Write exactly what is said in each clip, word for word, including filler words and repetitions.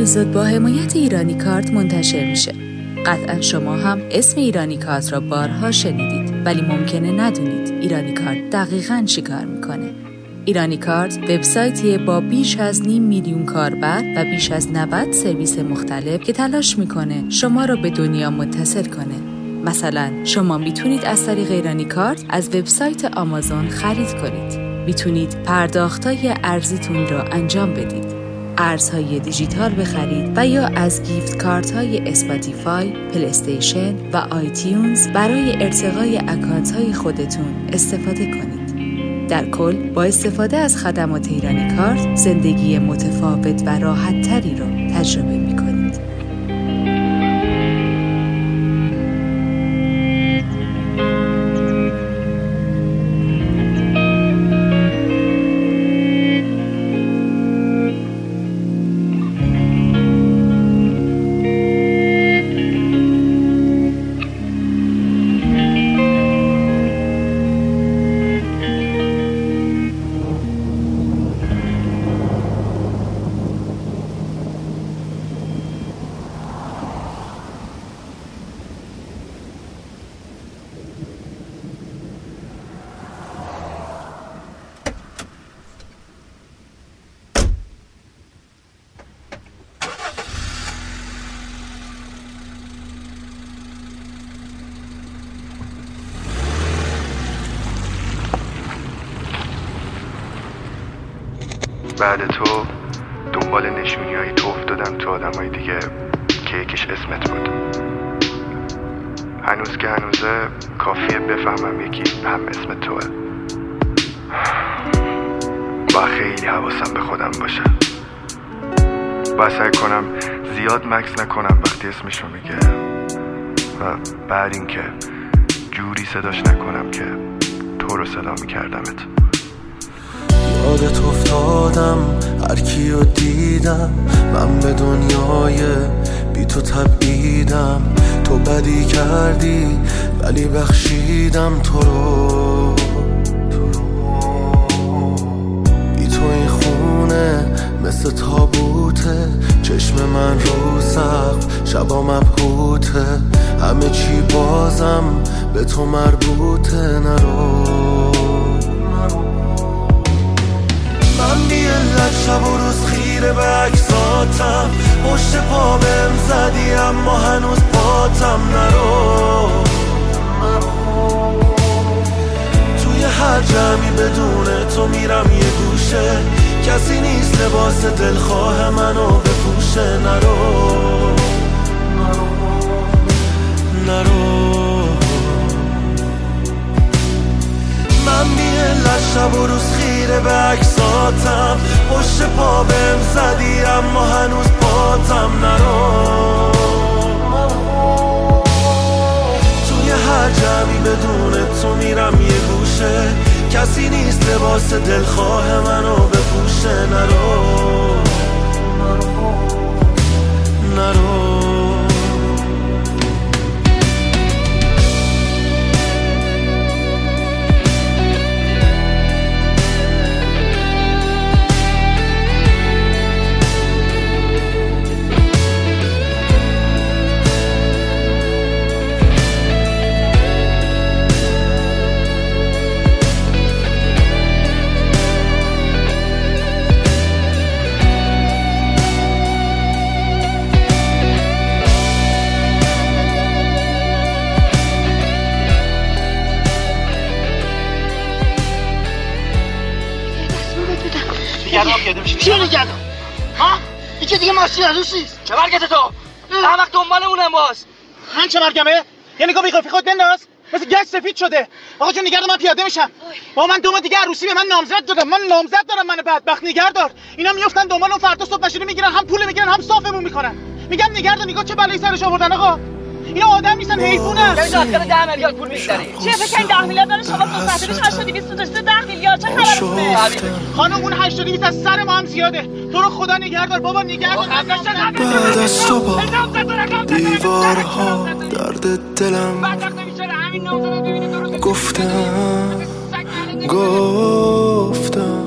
اپیزود با حمایت ایرانی کارت منتشر میشه. قطعا شما هم اسم ایرانی کارت را بارها شنیدید، ولی ممکنه ندونید ایرانی کارت دقیقاً چیکار میکنه. ایرانی کارت وبسایتی با بیش از نیم میلیون کاربر و بیش از نود سرویس مختلف که تلاش میکنه شما را به دنیا متصل کنه. مثلا شما میتونید از طریق ایرانی کارت از وبسایت آمازون خرید کنید. میتونید پرداختای ارزیتون را انجام بدید. ارزهای دیجیتال بخرید و یا از گیفت کارت های اسپاتیفای، پلی استیشن و آیتیونز برای ارتقای اکانت های خودتون استفاده کنید. در کل با استفاده از خدمات ایرانی کارت زندگی متفاوت و راحت تری رو تجربه می کنید. بعد تو دنبال نشونی هایی تو افتادم تو آدم های دیگه که یکیش اسمت بود. هنوز که هنوزه کافیه بفهمم یکی هم اسم توه. با خیلی حواسم به خودم باشه و سعی کنم زیاد مکس نکنم وقتی اسمشو میگه و بعد این که جوری صداش نکنم که تو رو صدا میکردمت. یادت افتادم هر کیو دیدم، من به دنیای بی تو تبعیدم. تو بدی کردی ولی بخشیدم تو رو. بی تو این خونه مثل تابوته، چشم من رو سقف شبا مبهوته. همه چی بازم به تو مربوطه، نرو. من بی علت شب و روز خیره به عکساتم، پشت پا بهم زدی اما هنوز پاتم. نرو توی هر جمعی بدون تو میرم یه گوشه، کسی نیست لباس دلخواه منو بپوشه. نرو نرو من بی علت شب و روز خیره به عکساتم، پشت پا بهم زدی اما هنوز پاتم. نرو توی هر جمعی بدون تو میرم یه گوشه، کسی نیست لباس دلخواه منو بپوشه. نرو نرو چی نگردم؟ ها؟ این که دیگه ماشین عروس نیست. چه برگته تو؟ هر وقت دنبال اونم باز هم چه برگمه؟ یعنی گفت بیخوفی خود بنداز؟ مثل گچ سفید شده. آقا جون نگردم، من پیاده میشم. با من دوم دیگه عروسی به من نامزد دادم. من نامزد دارم، من بدبخت. نگردار اینا میافتن دنبال اون، فردا صبح ماشین میگیرن، هم پول میگیرن هم صافمون میکنن. میگم نگردار، میگه چه بلایی سرش آوردن. آقا اینا آدم نیستن، حیوانن. یعنی داخل ده میلیارد پول می‌ذاری. چه فکر ده میلیارد داره شما صحبتش هشتاد و بیست داشته. ده میلیارد چه خبره؟ خانم اون هشتاد و بیست از سر ما هم زیاده. تو رو خدا نگهدار بابا، نگهدار. بعد از تو با دیوارها درد دلم گفتم گفتم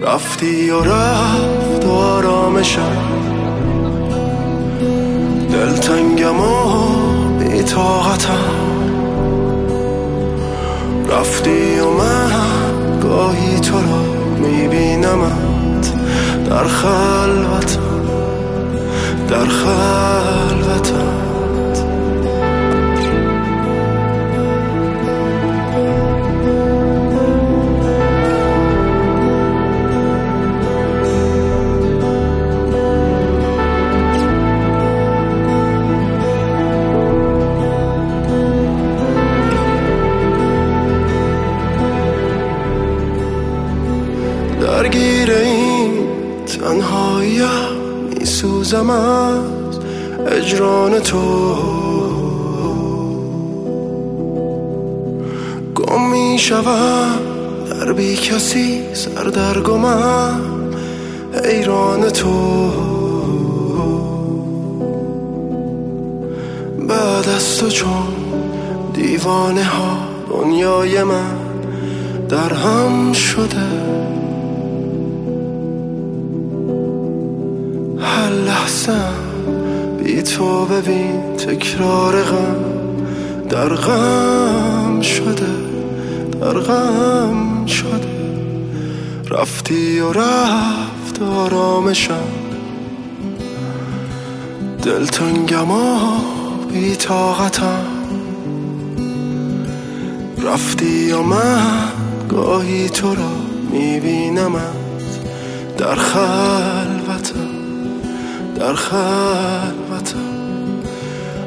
رفتی و رفت و آرامشم دلتنگم و بی طاقتم، رفتی و من گاهی تو را میبینمت در خلوتم، در خلوتم. درگیر این تنهاییم میسوزم از اجران تو، گم میشوم در بی کسی سردرگمم حیران تو. بعد از تو چون دیوانه ها دنیای من درهم شده، هر لحظه بی تو ببین تکرار غم در غم شده، در غم شده. رفتی و رفت آرامشم، دلتنگم و بی طاقتم، رفتی و من گاهی تو را میبینم در خلوتم، در خلوتم.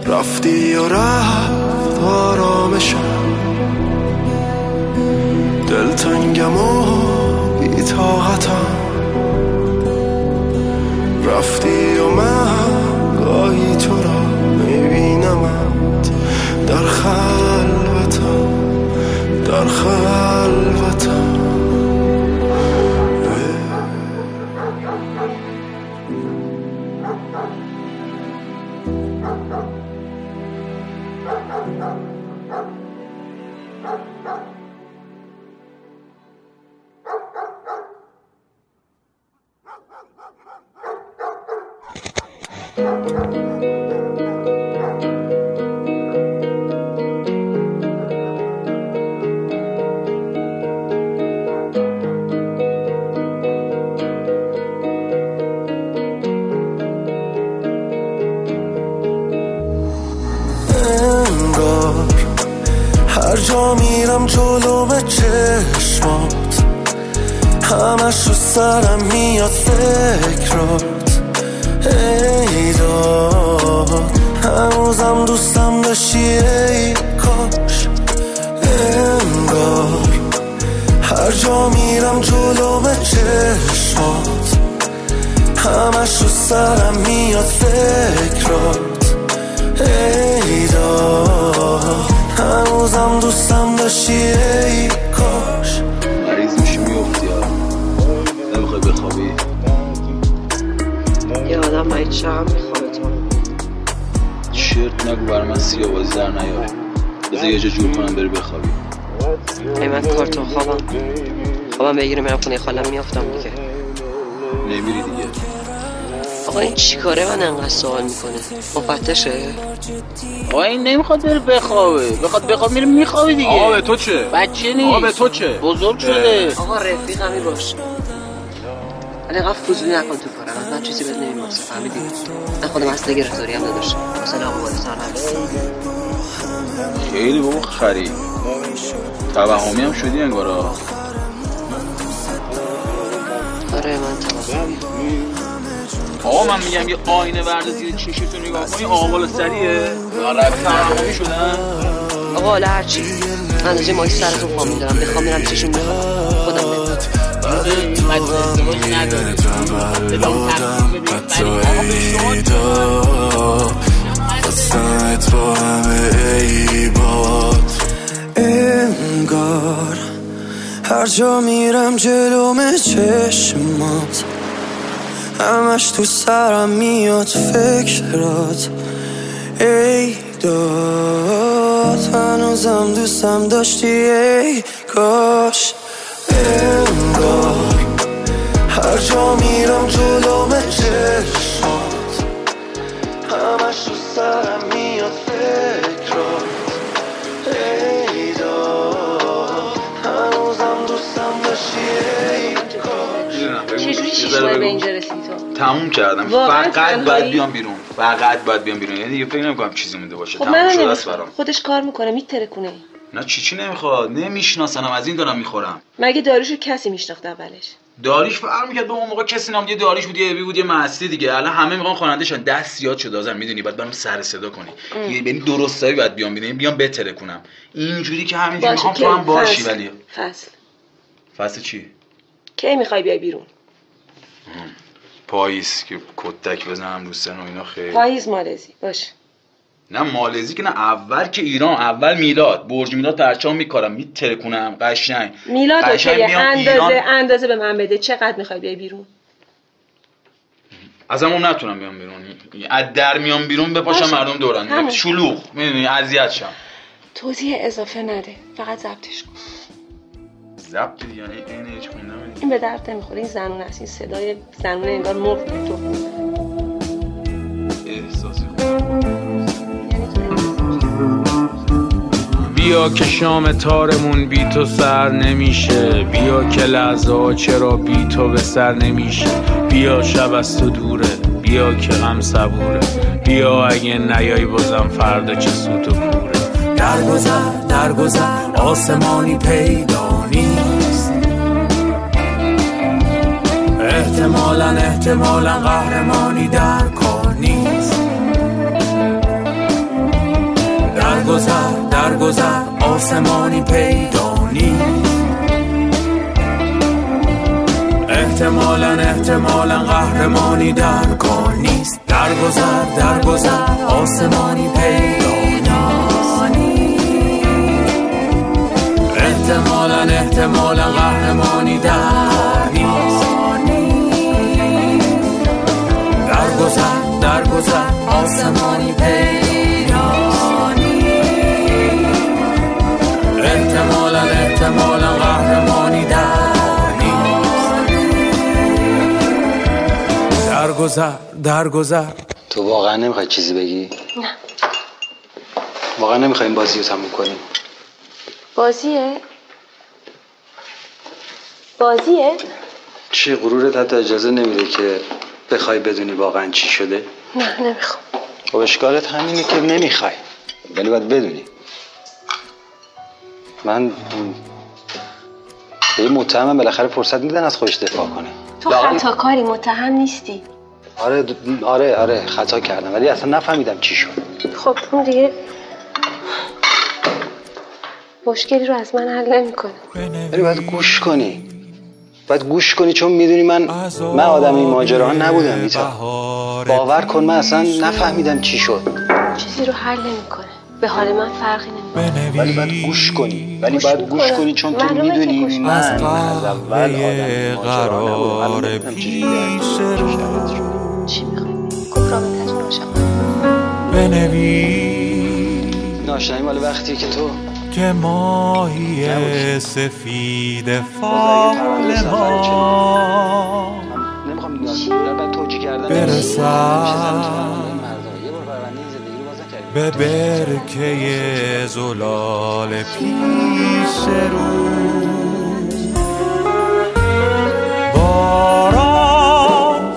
رفتی و رفت آرامشم، دلتنگم و بی طاقتم، رفتی و من گاهی تو را میبینمت در خلوتم، در خلوتم. سوال میکنه مفتشه آقا این نمیخواد بره بخوابه، بخواد بخواب میره میخوابه دیگه. آقا به تو چه؟ بچه نیست. آقا به تو چه؟ بزرگ شده. آقا رفیق همی باش، ولی آقا فضولی نکن تو کارم، من چیزی بهت نمیماسه، فهمیدی؟ من خودم اصلا گرفتاری هم نداشتم، مثلا آقا باید سر نبیستم. خیلی بابا خری توهمی هم شدی انگارا. آره من توهمی. آقا من میگم یه آینه ورد زیر چشتون نگاه کنی، آقا بالا سریه ترمامی شدن. آقا حالا هرچی اندازه مایی سرتون پا میدارم، بخوام میرم چشون بخوام خودم بگم. هر جا میرم جلوم چشمات، همش تو سرم میاد فکرات، ای داد هنوزم دوستم داشتی، ای کاش. انگار هر جا میرم جلوم چشمات، همش تو چجوری چی شده به اینجا رسیدی تو؟ تموم کردم. فقط باید بیام بیرون. فقط باید بیام بیرون. یعنی فکر نمی‌کنم چیزی مونده باشه. تموم شده است برام. خودش کار می‌کنه میترکونه. نه چی چی نمیخواد. نمیشناسنم از این دارم میخورم. مگه داریوشو کسی میشناخت اولش؟ داریوش فرق میکرد با اون موقع کسی نام دیگه داریوش بود یه بی بود یه معصی دیگه. الان همه میگن خواننده شدن. دست یاد شد آزم میدونی بعد برام سر صدا کنی. یعنی درستایی بعد بیام ببینم بیام بتره کنم. اینجوری که همینجوری میخوام تو هم باشی ولی فصل فصل چی؟ کی میخوای بیای بیرون؟ پاییز که کتک بزنم دوستن و اینا خیلی. پاییز مالزی باشه. نه مالزی که نه، اول که ایران، اول میلاد، برج میلاد پرچم میکارم میترکونم قشنگ. میلاد قشنگ اندازه ایران... اندازه به من بده چقدر میخوای بیای بیرون؟ ازمون نتونم بیام بیرون. از در میام بیرون بپاشم مردم دورن. شلوغ میدونی اذیت شم. توضیح اضافه نده، فقط ضبطش کن. ضبط یعنی این هیچ خوندم. این به درد نمیخوره، این زنونه است، این صدای زنونه انگار مرغ تو. احساسی خوبه. بیا که شام تارمون بی تو سر نمیشه، بیا که لحظه ها چرا بی تو به سر نمیشه، بیا شب از تو دوره، بیا که غم صبوره، بیا اگه نیای بازم فردا چه سوت و کوره. درگذر درگذر آسمانی پیدا نیست، احتمالا احتمالا قهرمانی در کار نیست. درگذر درگذر آسمانی پیدا نیست، احتمالا احتمالا قهرمانی در کار نیست. درگذر درگذر آسمانی پیدا نیست، احتمالا احتمالا قهرمانی در کار نیست. درگذر درگذر آسمانی پیدا احتمالا احتمالا قهرمانی در نیست. درگذر درگذر. تو واقعا نمیخوای چیزی بگی؟ نه واقعا نمیخوایم بازی رو تموم کنیم. بازیه؟ بازیه؟ چی غرورت حتی اجازه نمیده که بخوای بدونی واقعا چی شده؟ نه نمیخوام. و اشکالت همینه که نمیخوای، ولی باید بدونی. من به این متهمم بالاخره فرصت میدن از خودش دفاع کنه. تو خطا کاری، متهم نیستی. آره آره آره خطا کردم، ولی اصلا نفهمیدم چی شد. خب اون دیگه مشکلی رو از من حل نمیکنه. ولی باید گوش کنی، باید گوش کنی، چون میدونی من من آدم این ماجراها نبودم. میتا باور کن من اصلا نفهمیدم چی شد. چیزی رو حل نمیکنه. به حال من فرقی نمی‌کنه، ولی باید گوش کنی، ولی باید گوش کنی، چون تو میدونی من از اول آدم قرار پیشرو. چی می‌خوای؟ گفتم تجربه باشم. بنویس ناشناسی مال وقتی که تو که ماهی سفید فال ما نمی‌خوام دیدم بعد توجیه کردن برسم به برکه زلال پیش رو. باران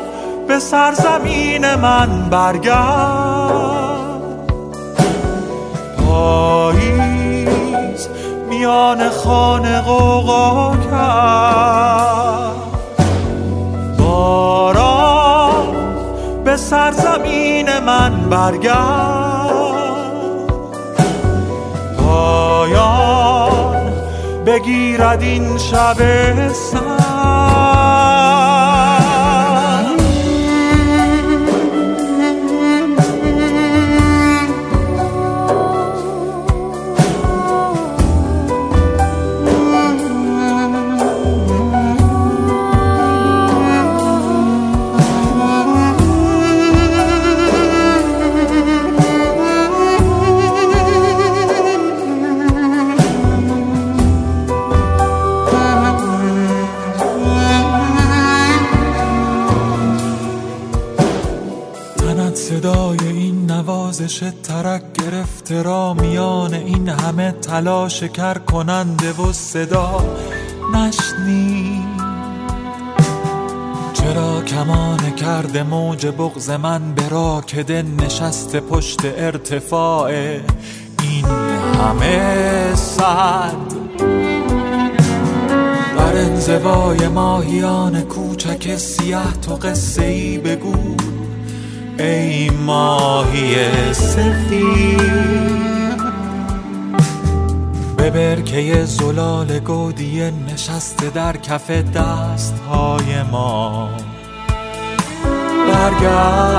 به سرزمین من برگرد، پاییز میان خانه غوغا کرد. باران به سرزمین من برگرد، پایان بگیرد این شب سر. ترک گرفته را میان این همه تلاش کر کننده و صدا، نشنی. چرا کمان کرده موج بغض من براکده نشسته پشت ارتفاع این همه صد؟ در انزوای ماهیان کوچک سیاه تو قصه ای بگو ای ماهی سفید. ببر که یه زلال گودیه نشسته در کف دست های ما. برگرد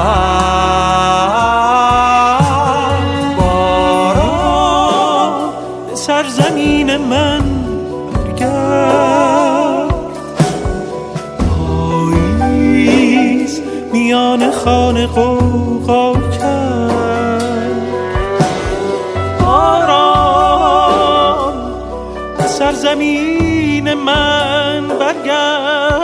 باران به سرزمین من، برگرد پاییز میان خانه قوقا کرد. باران به سرزمین من برگرد،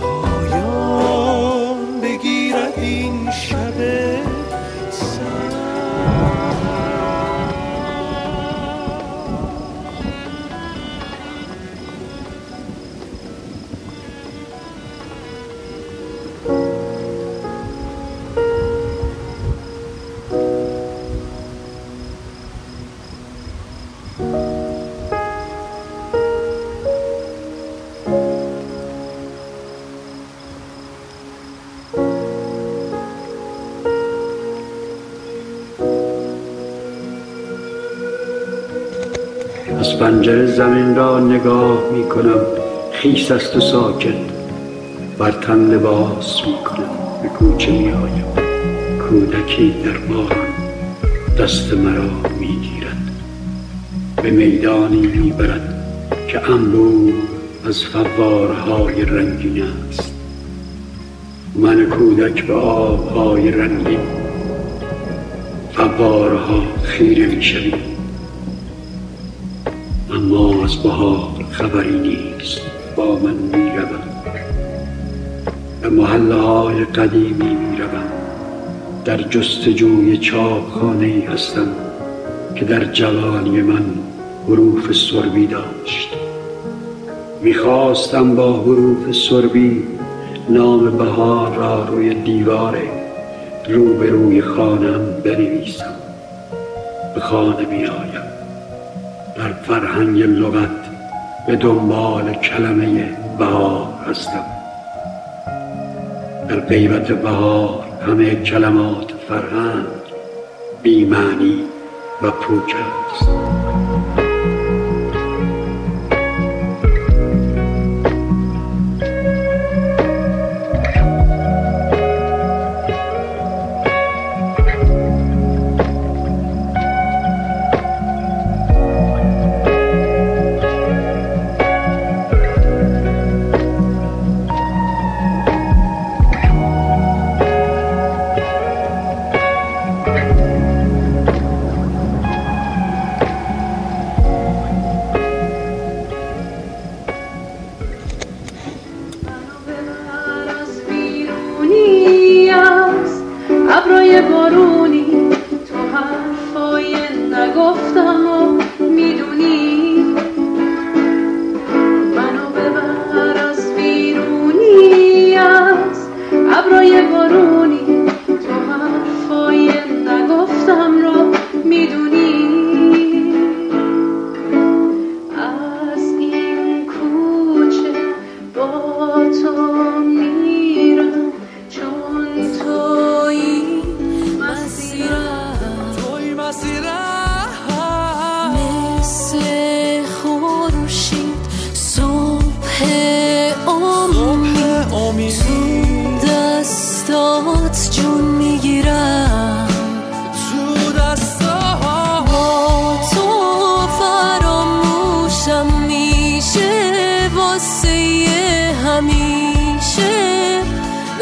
پایان بگیرد این شب. از پنجره زمین را نگاه می کنم، خیس است و ساکت بر تن لباس می کنم. به کوچه می آیم، کودکی در باغم دست مرا می گیرد، به میدانی می برد که انبوه از فوارهای رنگین است. من کودک به آبهای رنگین فوارها خیره می شویم، اما از بهار خبری نیست. با من می روم، به محله های قدیمی می روم، در جستجوی چاپخانه ای هستم که در جوانی من حروف سربی داشت. می خواستم با حروف سربی نام بهار را روی دیوار روبروی خانم بنویسم. به خانه می آیم، در فرهنگ لغت به دنبال کلمه بهار هستم. در غیبت بهار همه کلمات فرهنگ بی‌معنی و پوچ است.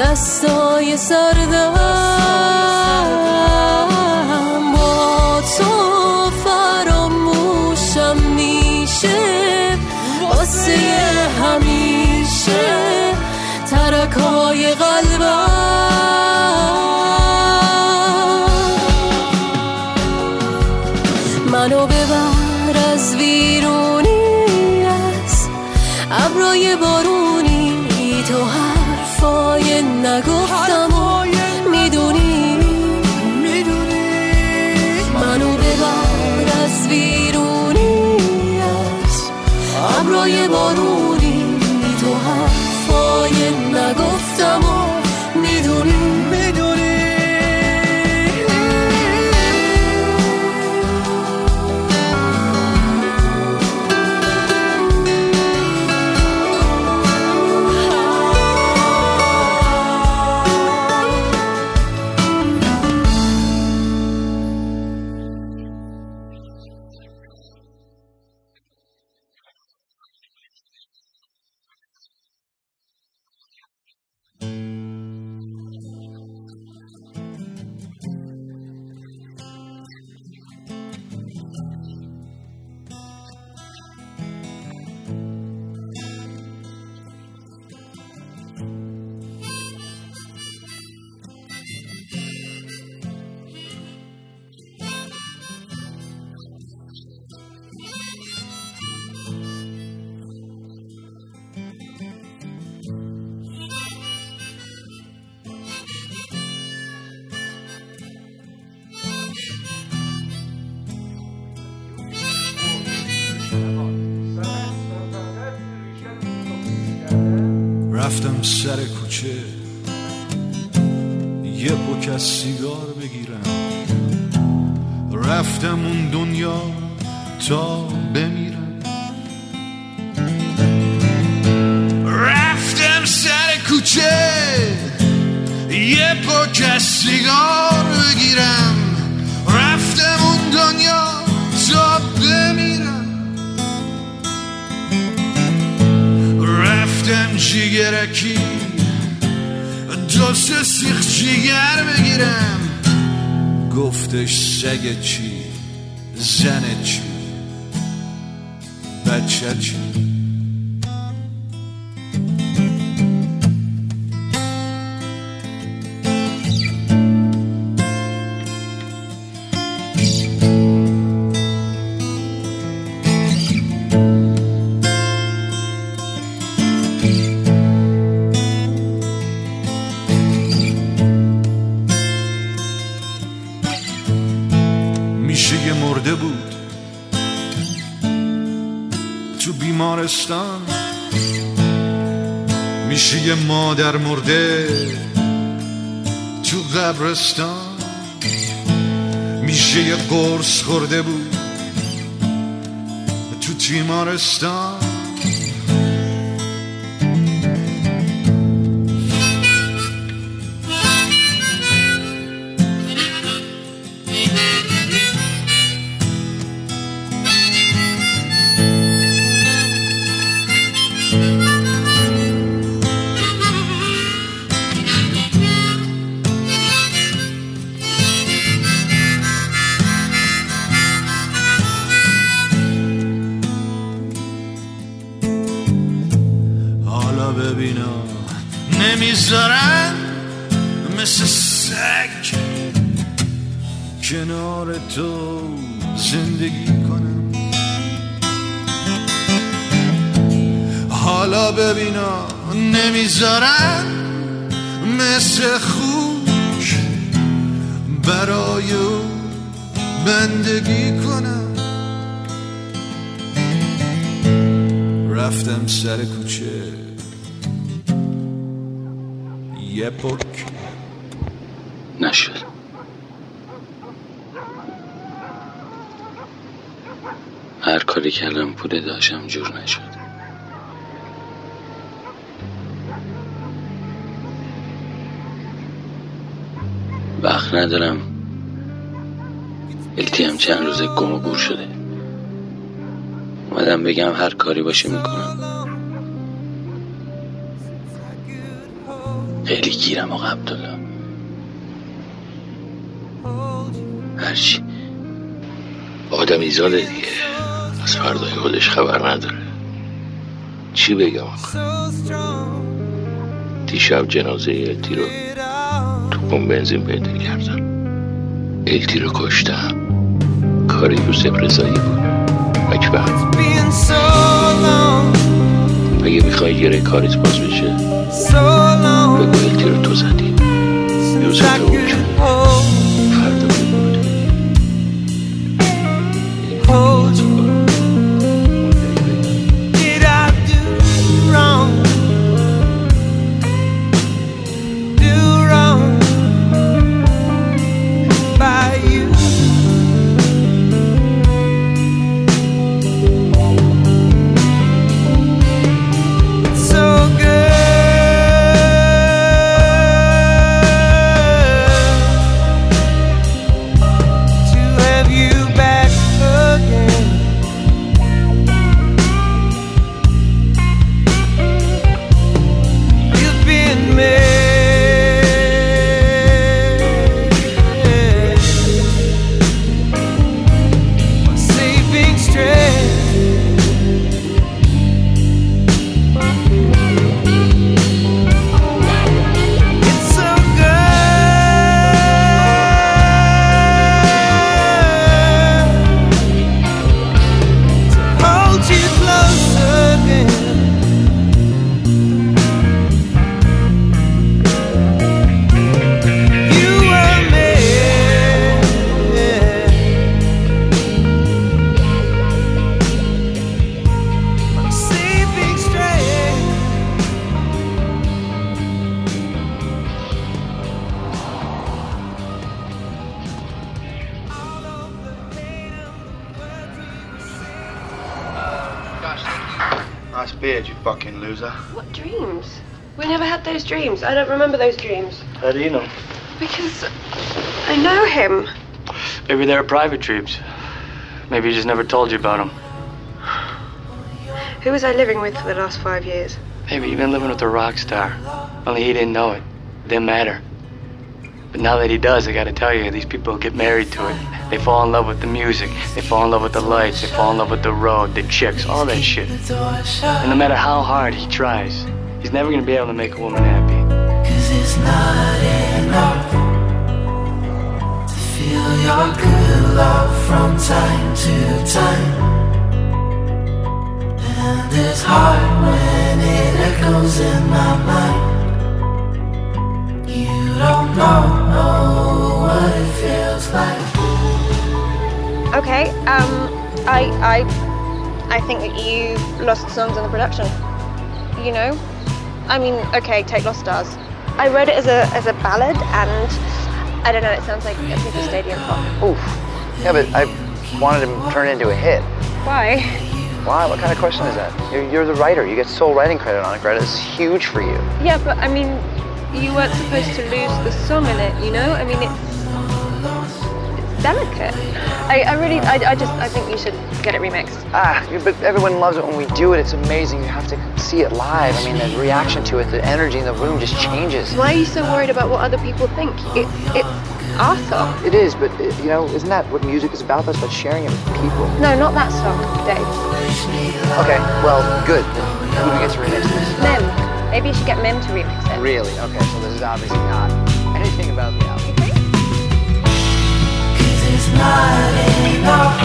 دستای سردم با تو فراموشم میشه، واسه همیشه ترکای قلبم. منو ببر از ویرونی ابرای بارونی تو حرفای نگفتم و میدونی منو ببر از ویرونی از ابرای بارونی تو حرفای نگفتم و رفتم سر کوچه یه بک از سیگار بگیرم، رفتم اون دنیا تا بمیرم. رفتم سر کوچه یه بک از سیگار بگیرم، رفتم اون دنیا تا بمیرم. رفتم جیگرکی دو سه سیخ جیگر بگیرم، گفتش سگ چی، زن چی، بچه چی. میشه یه مادر مرده تو قبرستان، میشه یه قرص خورده بود تو تیمارستان. نمیذارن مثل سگ کنار تو زندگی کنم. حالا ببینا نمیذارن مثل خوک برای او بندگی کنم. رفتم سر کوچه یه پک نشد. هر کاری کردم پول داشتم جور نشد. وقت ندارم، التیام چند روز گم و گور شده. اومدم بگم هر کاری باشه میکنم. خیلی گیرم آقا عبدالله، هرچی آدم ایزاله دیگه، از فردای خودش خبر نداره. چی بگم آقا؟ دیشب جنازه التی رو تو پمپ بنزین پیدا کردم. التی رو کشتم، کار یوسف رضایی بود. اکبر اگه میخوایی گره کاریت باز بشه بگو التی رو تو زدی یوزه تو اون چون فردا بگوری این کار Nice beard, you fucking loser. What dreams? We never had those dreams. I don't remember those dreams. How do you know? Because I know him. Maybe they were private dreams. Maybe he just never told you about them. Who was I living with for the last five years? Maybe you've been living with a rock star. Only he didn't know it. It didn't matter. But now that he does, I gotta tell you, these people get married to it. They fall in love with the music. They fall in love with the lights. They fall in love with the road, the chicks, all that shit. And no matter how hard he tries, he's never gonna be able to make a woman happy. 'Cause it's not enough to feel your good love from time to time. And it's hard when it echoes in my mind. You don't know what it feels like. Okay, um, I, I, I think that you lost songs in the production. You know, I mean, okay, take Lost Stars. I wrote it as a as a ballad, and I don't know, it sounds like a super stadium pop. Oof. Yeah, but I wanted to turn it into a hit. Why? Why? What kind of question is that? You're you're the writer. You get sole writing credit on it, Greta. It's huge for you. Yeah, but I mean. You weren't supposed to lose the song in it, you know? I mean, it's, it's delicate. I, I really, I, I just, I think you should get it remixed. Ah, but everyone loves it when we do it. It's amazing. You have to see it live. I mean, the reaction to it, the energy in the room just changes. Why are you so worried about what other people think? It, it's our song. It is, but, it, you know, isn't that what music is about? That's about sharing it with people. No, not that song, Dave. Okay, well, good. Who do we get to remix this? Mem. Maybe you should get Mem to remix it. Really? Okay, so this is obviously not anything about the album. Okay. 'Cause it's not enough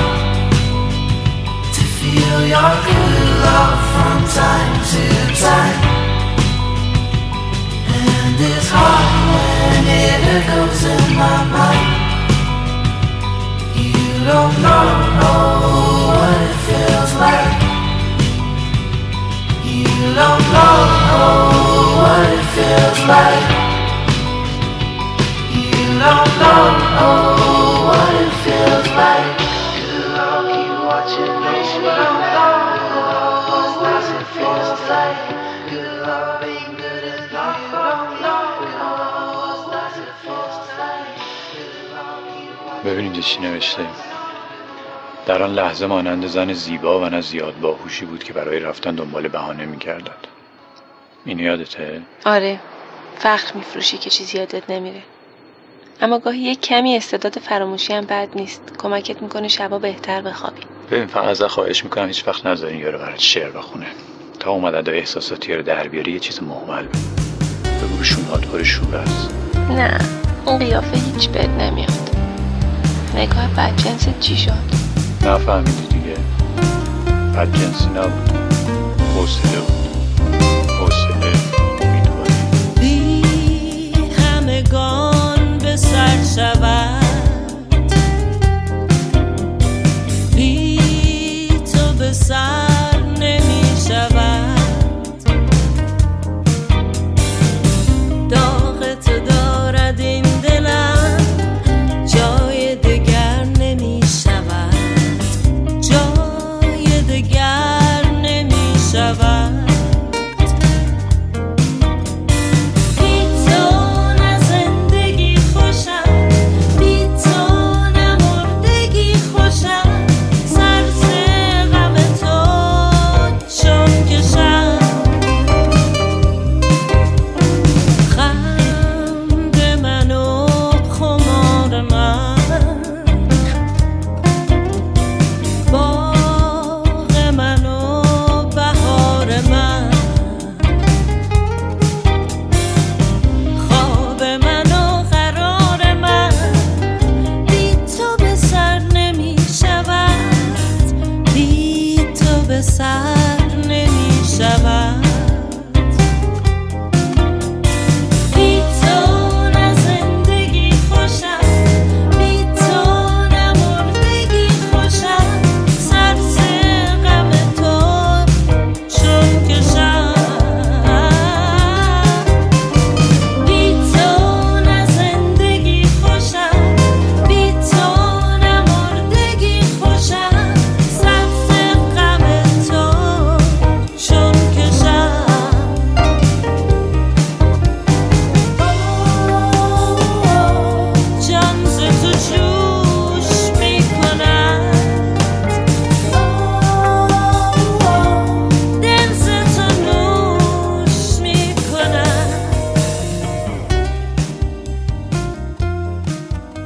to feel your good love from time to time. And it's hard when it echoes in my mind. You don't know, know what it feels like. You don't know, know what it feels like. You don't know, know what it feels like. I'll keep watching this world. That's what it feels like. Good love ain't good enough for love. That's what it feels like. ببینید چه چی نوشته. در آن لحظه مانند زن زیبا و نه زیاد باهوشی بود که برای رفتن دنبال بهانه می‌کردند. اینو یادته؟ آره. فخر می‌فروشی که چیزی یادت نمیره. اما گاهی یک کمی استعداد فراموشی هم بد نیست. کمکت می‌کنه شبا بهتر بخوابی. ببین فقط ازت خواهش می‌کنم هیچ وقت نذارین یارو برات شعر بخونه. تا اومدن احساساتی رو در بیاری یه چیز مهمل بگو. بهشون حال پر شور است. نه. اون قیافه هیچ بد نمیاد. نگاه بدجنست چی شد؟ نفهمیدی دیگه. بدجنسی نبود، حوصله بود.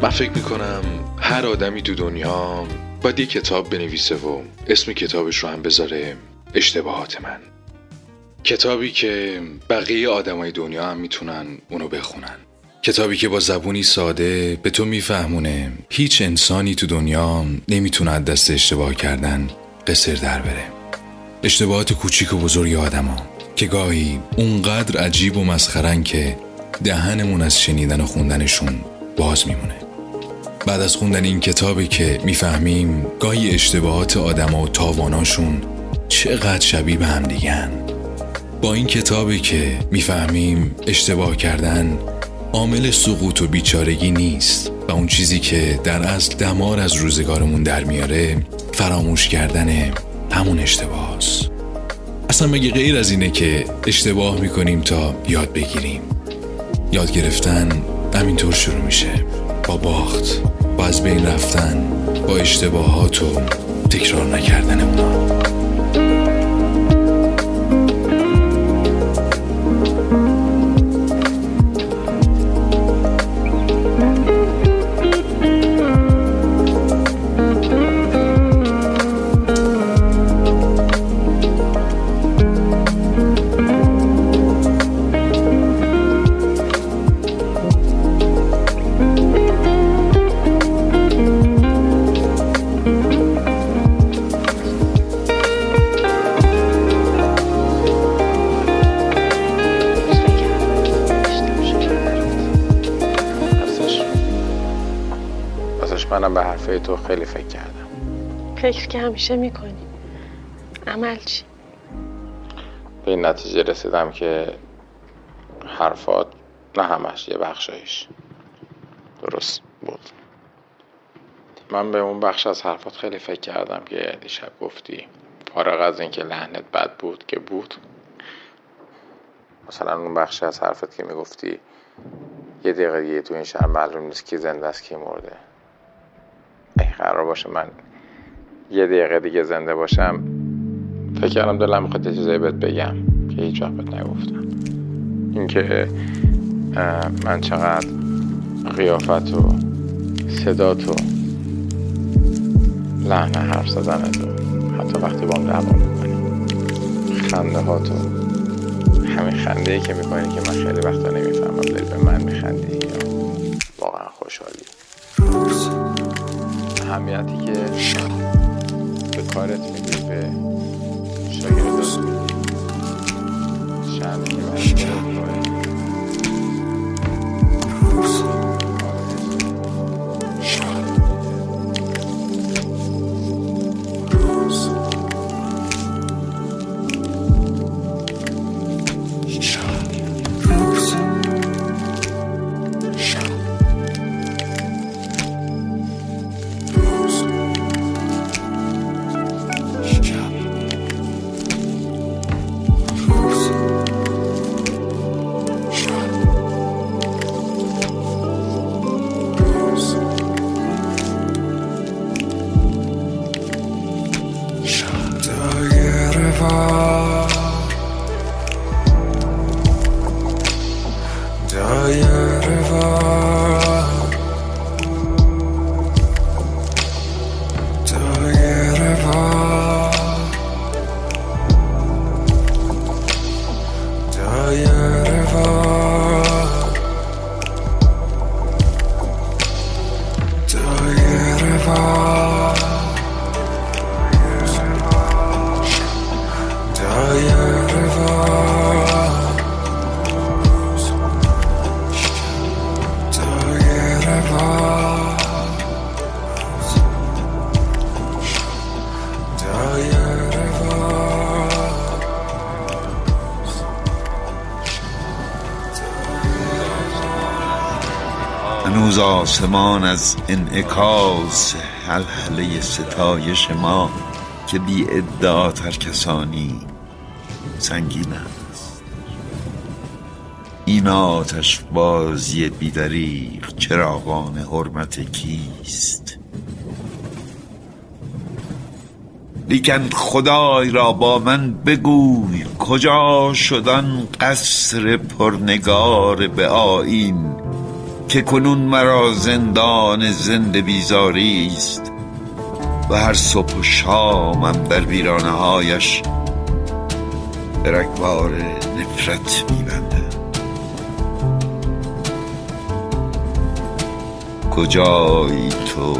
من فکر میکنم هر آدمی تو دنیا باید یه کتاب بنویسه و اسم کتابش رو هم بذاره اشتباهات من. کتابی که بقیه آدمای دنیا هم میتونن اونو بخونن. کتابی که با زبونی ساده به تو میفهمونه هیچ انسانی تو دنیا نمیتونه از دست اشتباه کردن قصر در بره. اشتباهات کوچیک و بزرگ آدما که گاهی اونقدر عجیب و مسخرن که دهنمون از شنیدن و خوندنشون باز میمونه. بعد از خوندن این کتابی که میفهمیم گاهی اشتباهات آدما و تاواناشون چقدر شبیه به هم دیگن. با این کتابی که میفهمیم اشتباه کردن عامل سقوط و بیچارگی نیست و اون چیزی که در اصل دمار از روزگارمون در میاره فراموش کردن همون اشتباه هست. اصلا مگه غیر از اینه که اشتباه میکنیم تا یاد بگیریم؟ یاد گرفتن همینطور شروع میشه، با باخت، با از بین رفتن، با اشتباهات و تکرار نکردن اونا. منم به حرفای تو خیلی فکر کردم. فکر که همیشه میکنی، عمل چی؟ به این نتیجه رسیدم که حرفات نه همش، یه بخشایش درست بود. من به اون بخش از حرفات خیلی فکر کردم که دیشب گفتی، فارغ از این که لحنت بد بود که بود. مثلا اون بخش از حرفت که میگفتی یه دقیقه دیگه تو این شهر معلوم نیست کی زنده است کی مرده. قرار باشه من یه دقیقه دیگه زنده باشم، فکر کردم دلم میخواد یه چیزایی بهت بگم که هیچ وقت بهت نگفتم. اینکه من چقدر قیافت و صدات و لحن حرف زدنت و حتی وقتی با هم دعوا میکنی خنده هات و همین خنده‌ای که میکنی که من خیلی وقتا نمیفهمم داری به من میخندی یا واقعا خوشحالی. اهمیتی که به کارت میدی، به شاگردت میدی، شأنی که برای کارت هنوز آسمان از انعکاس هلهله ستایش ما که بی ادعاتر کسانی سنگین است. این آتش بازی بیدریق چراغان حرمت کیست؟ لیکن خدای را با من بگوی کجا شدن قصر پرنگار به آیین که کنون مرا زندان زنده بیزاری است و هر صبح و شامم در ویرانه هایش رگبار نفرت می‌بندم. کجایی تو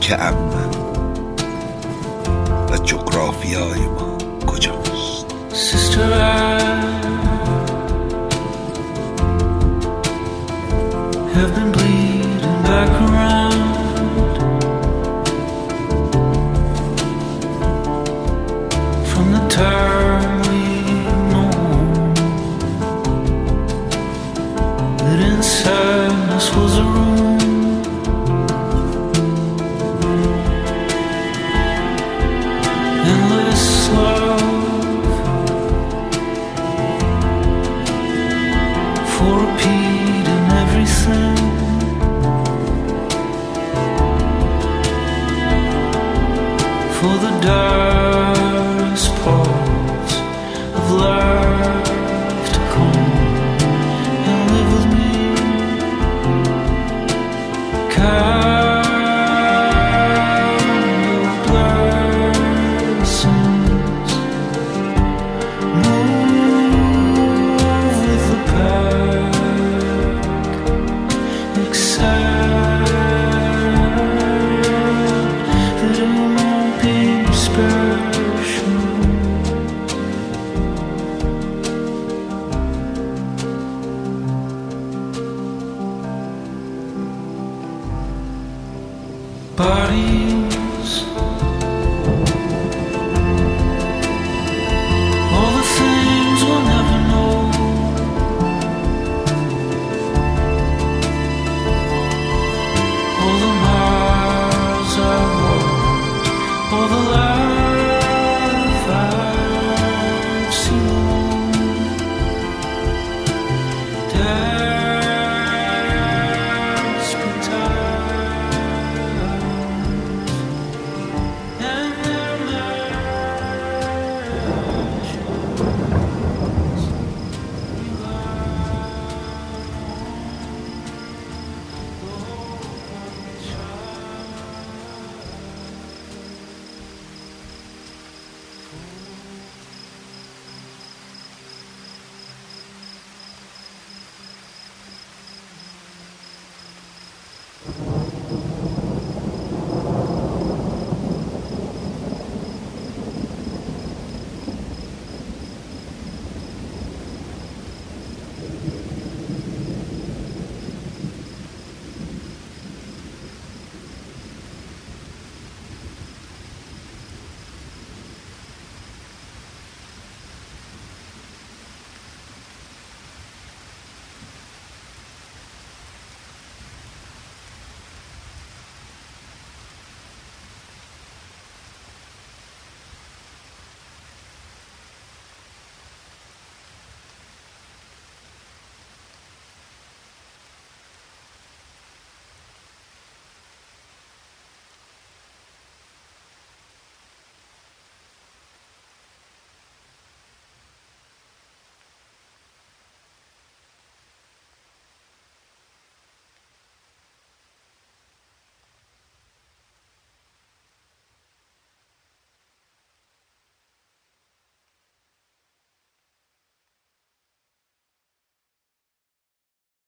که امن و جغرافیای ما کجاست؟ Have been bleeding back around. From the time we know that inside us was a room endless love for a peed in everything. For the darkest parts of life to come and live with me. Kind of blessings move with the pack, except that it won't be special. Body